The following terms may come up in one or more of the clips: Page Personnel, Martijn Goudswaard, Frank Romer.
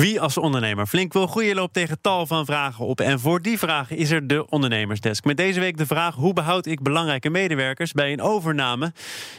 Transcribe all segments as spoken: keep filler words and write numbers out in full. Wie als ondernemer flink wil groeien loopt tegen tal van vragen op. En voor die vragen is er de Ondernemersdesk. Met deze week de vraag: hoe behoud ik belangrijke medewerkers bij een overname?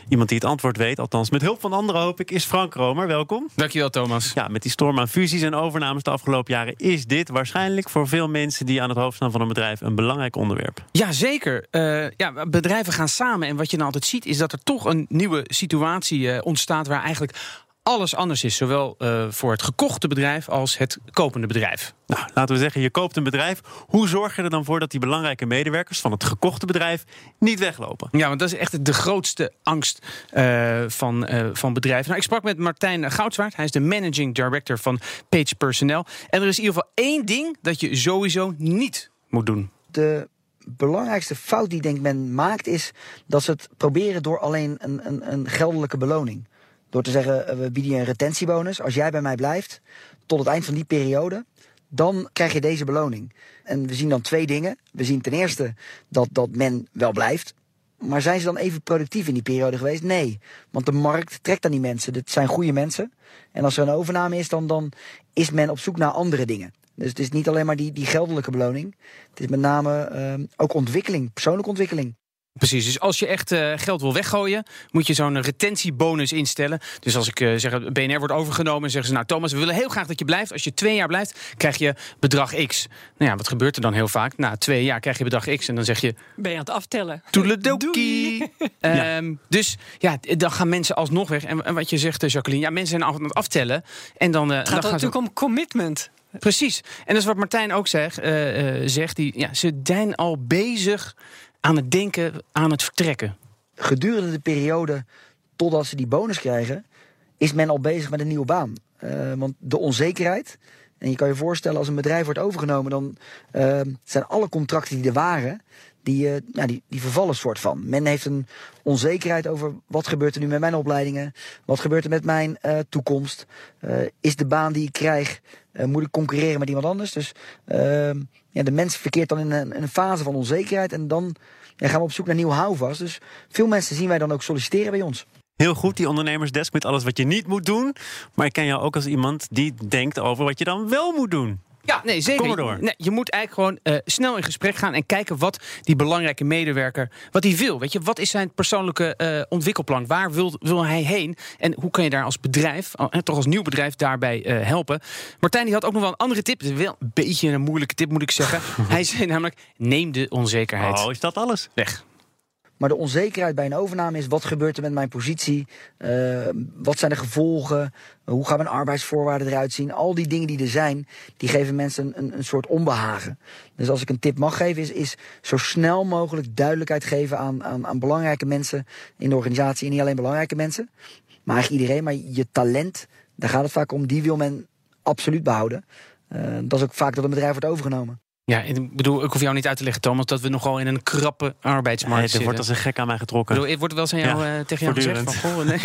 Iemand die het antwoord weet, althans met hulp van anderen hoop ik, is Frank Romer. Welkom. Dankjewel, Thomas. Ja, met die storm aan fusies en overnames de afgelopen jaren is dit waarschijnlijk voor veel mensen die aan het hoofd staan van een bedrijf een belangrijk onderwerp. Ja, zeker. Uh, ja, bedrijven gaan samen en wat je nou altijd ziet is dat er toch een nieuwe situatie uh, ontstaat waar eigenlijk alles anders is, zowel uh, voor het gekochte bedrijf als het kopende bedrijf. Nou, laten we zeggen, je koopt een bedrijf. Hoe zorg je er dan voor dat die belangrijke medewerkers van het gekochte bedrijf niet weglopen? Ja, want dat is echt de grootste angst uh, van, uh, van bedrijven. Nou, ik sprak met Martijn Goudswaard. Hij is de managing director van Page Personnel. En er is in ieder geval één ding dat je sowieso niet moet doen. De belangrijkste fout die denk men maakt is dat ze het proberen door alleen een, een, een geldelijke beloning. Door te zeggen, we bieden je een retentiebonus. Als jij bij mij blijft tot het eind van die periode, dan krijg je deze beloning. En we zien dan twee dingen. We zien ten eerste dat, dat men wel blijft. Maar zijn ze dan even productief in die periode geweest? Nee, want de markt trekt aan die mensen. Dit zijn goede mensen. En als er een overname is, dan, dan is men op zoek naar andere dingen. Dus het is niet alleen maar die, die geldelijke beloning. Het is met name uh, ook ontwikkeling, persoonlijke ontwikkeling. Precies, dus als je echt uh, geld wil weggooien, moet je zo'n retentiebonus instellen. Dus als ik uh, zeg, B N R wordt overgenomen, zeggen ze: nou Thomas, we willen heel graag dat je blijft. Als je twee jaar blijft, krijg je bedrag X. Nou ja, wat gebeurt er dan heel vaak? Na twee jaar krijg je bedrag X en dan zeg je: ben je aan het aftellen? Toedeledokie! Ja. Um, dus ja, dan gaan mensen alsnog weg. En, en wat je zegt, Jacqueline, ja, mensen zijn aan het aftellen. En dan, uh, het gaat dan natuurlijk gaan ze om commitment. Precies, en dat is wat Martijn ook zegt. Uh, uh, zegt die, ja, ze zijn al bezig aan het denken, aan het vertrekken. Gedurende de periode totdat ze die bonus krijgen, is men al bezig met een nieuwe baan. Uh, want de onzekerheid, en je kan je voorstellen als een bedrijf wordt overgenomen, dan uh, zijn alle contracten die er waren, die, uh, nou, die, die vervallen soort van. Men heeft een onzekerheid over wat gebeurt er nu met mijn opleidingen, wat gebeurt er met mijn uh, toekomst, uh, is de baan die ik krijg, Uh, moet ik concurreren met iemand anders? Dus uh, ja, de mens verkeert dan in een, in een fase van onzekerheid. En dan ja, gaan we op zoek naar nieuw houvast. Dus veel mensen zien wij dan ook solliciteren bij ons. Heel goed, die Ondernemersdesk met alles wat je niet moet doen. Maar ik ken jou ook als iemand die denkt over wat je dan wel moet doen. Ja, nee, zeker. Kom maar door. Nee, je moet eigenlijk gewoon uh, snel in gesprek gaan en kijken wat die belangrijke medewerker, wat hij wil. Weet je, wat is zijn persoonlijke uh, ontwikkelplan? Waar wil, wil hij heen? En hoe kan je daar als bedrijf, uh, toch als nieuw bedrijf, daarbij uh, helpen? Martijn die had ook nog wel een andere tip. Wel een beetje een moeilijke tip, moet ik zeggen. Hij zei namelijk: neem de onzekerheid. Oh, is dat alles? Weg. Maar de onzekerheid bij een overname is: wat gebeurt er met mijn positie? Uh, wat zijn de gevolgen? Hoe gaan mijn arbeidsvoorwaarden eruit zien? Al die dingen die er zijn, die geven mensen een, een soort onbehagen. Dus als ik een tip mag geven, is, is zo snel mogelijk duidelijkheid geven aan, aan, aan belangrijke mensen in de organisatie. En niet alleen belangrijke mensen, maar eigenlijk iedereen. Maar je talent, daar gaat het vaak om, die wil men absoluut behouden. Uh, dat is ook vaak dat een bedrijf wordt overgenomen. Ja, ik bedoel, ik hoef jou niet uit te leggen, Thomas, dat we nogal in een krappe arbeidsmarkt ja, het zitten. Er wordt als een gek aan mij getrokken. Ik bedoel, wordt wel eens aan jou, ja, uh, tegen jou gezegd van, goh, nee.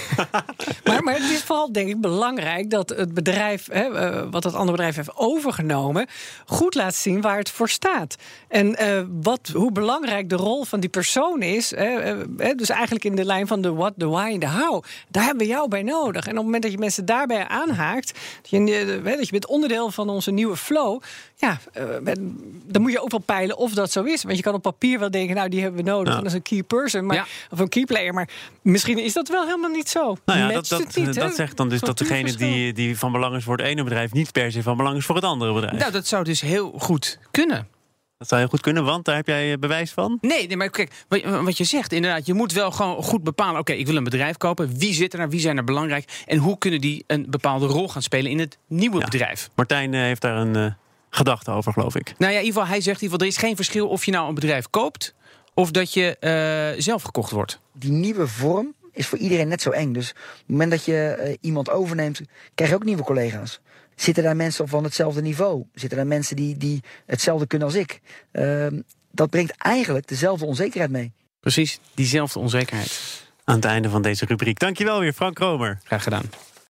maar, maar het is vooral, denk ik, belangrijk dat het bedrijf, hè, wat het andere bedrijf heeft overgenomen, goed laat zien waar het voor staat. En uh, wat, hoe belangrijk de rol van die persoon is. Hè, hè, dus eigenlijk in de lijn van de what, the why en de how. Daar hebben we jou bij nodig. En op het moment dat je mensen daarbij aanhaakt, dat je, hè, dat je bent onderdeel van onze nieuwe flow, ja, uh, dan moet je ook wel peilen of dat zo is. Want je kan op papier wel denken, nou, die hebben we nodig. Ja. En dat is een key person, maar, ja. of een key player. Maar misschien is dat wel helemaal niet zo. Nou ja, dat, dat, niet, dat zegt dan dus dat degene die, die van belang is voor het ene bedrijf niet per se van belang is voor het andere bedrijf. Nou, dat zou dus heel goed kunnen. Dat zou heel goed kunnen, want daar heb jij bewijs van? Nee, nee maar kijk, wat je zegt, inderdaad, je moet wel gewoon goed bepalen, oké, okay, ik wil een bedrijf kopen, wie zit er naar, wie zijn er belangrijk, en hoe kunnen die een bepaalde rol gaan spelen in het nieuwe ja. bedrijf. Martijn heeft daar een Uh... gedachten over, geloof ik. Nou ja, in ieder geval, hij zegt in ieder geval, er is geen verschil of je nou een bedrijf koopt of dat je uh, zelf gekocht wordt. Die nieuwe vorm is voor iedereen net zo eng. Dus op het moment dat je uh, iemand overneemt, krijg je ook nieuwe collega's. Zitten daar mensen van hetzelfde niveau? Zitten daar mensen die, die hetzelfde kunnen als ik? Uh, dat brengt eigenlijk dezelfde onzekerheid mee. Precies, diezelfde onzekerheid. Aan het einde van deze rubriek. Dankjewel weer, Frank Romer. Graag gedaan.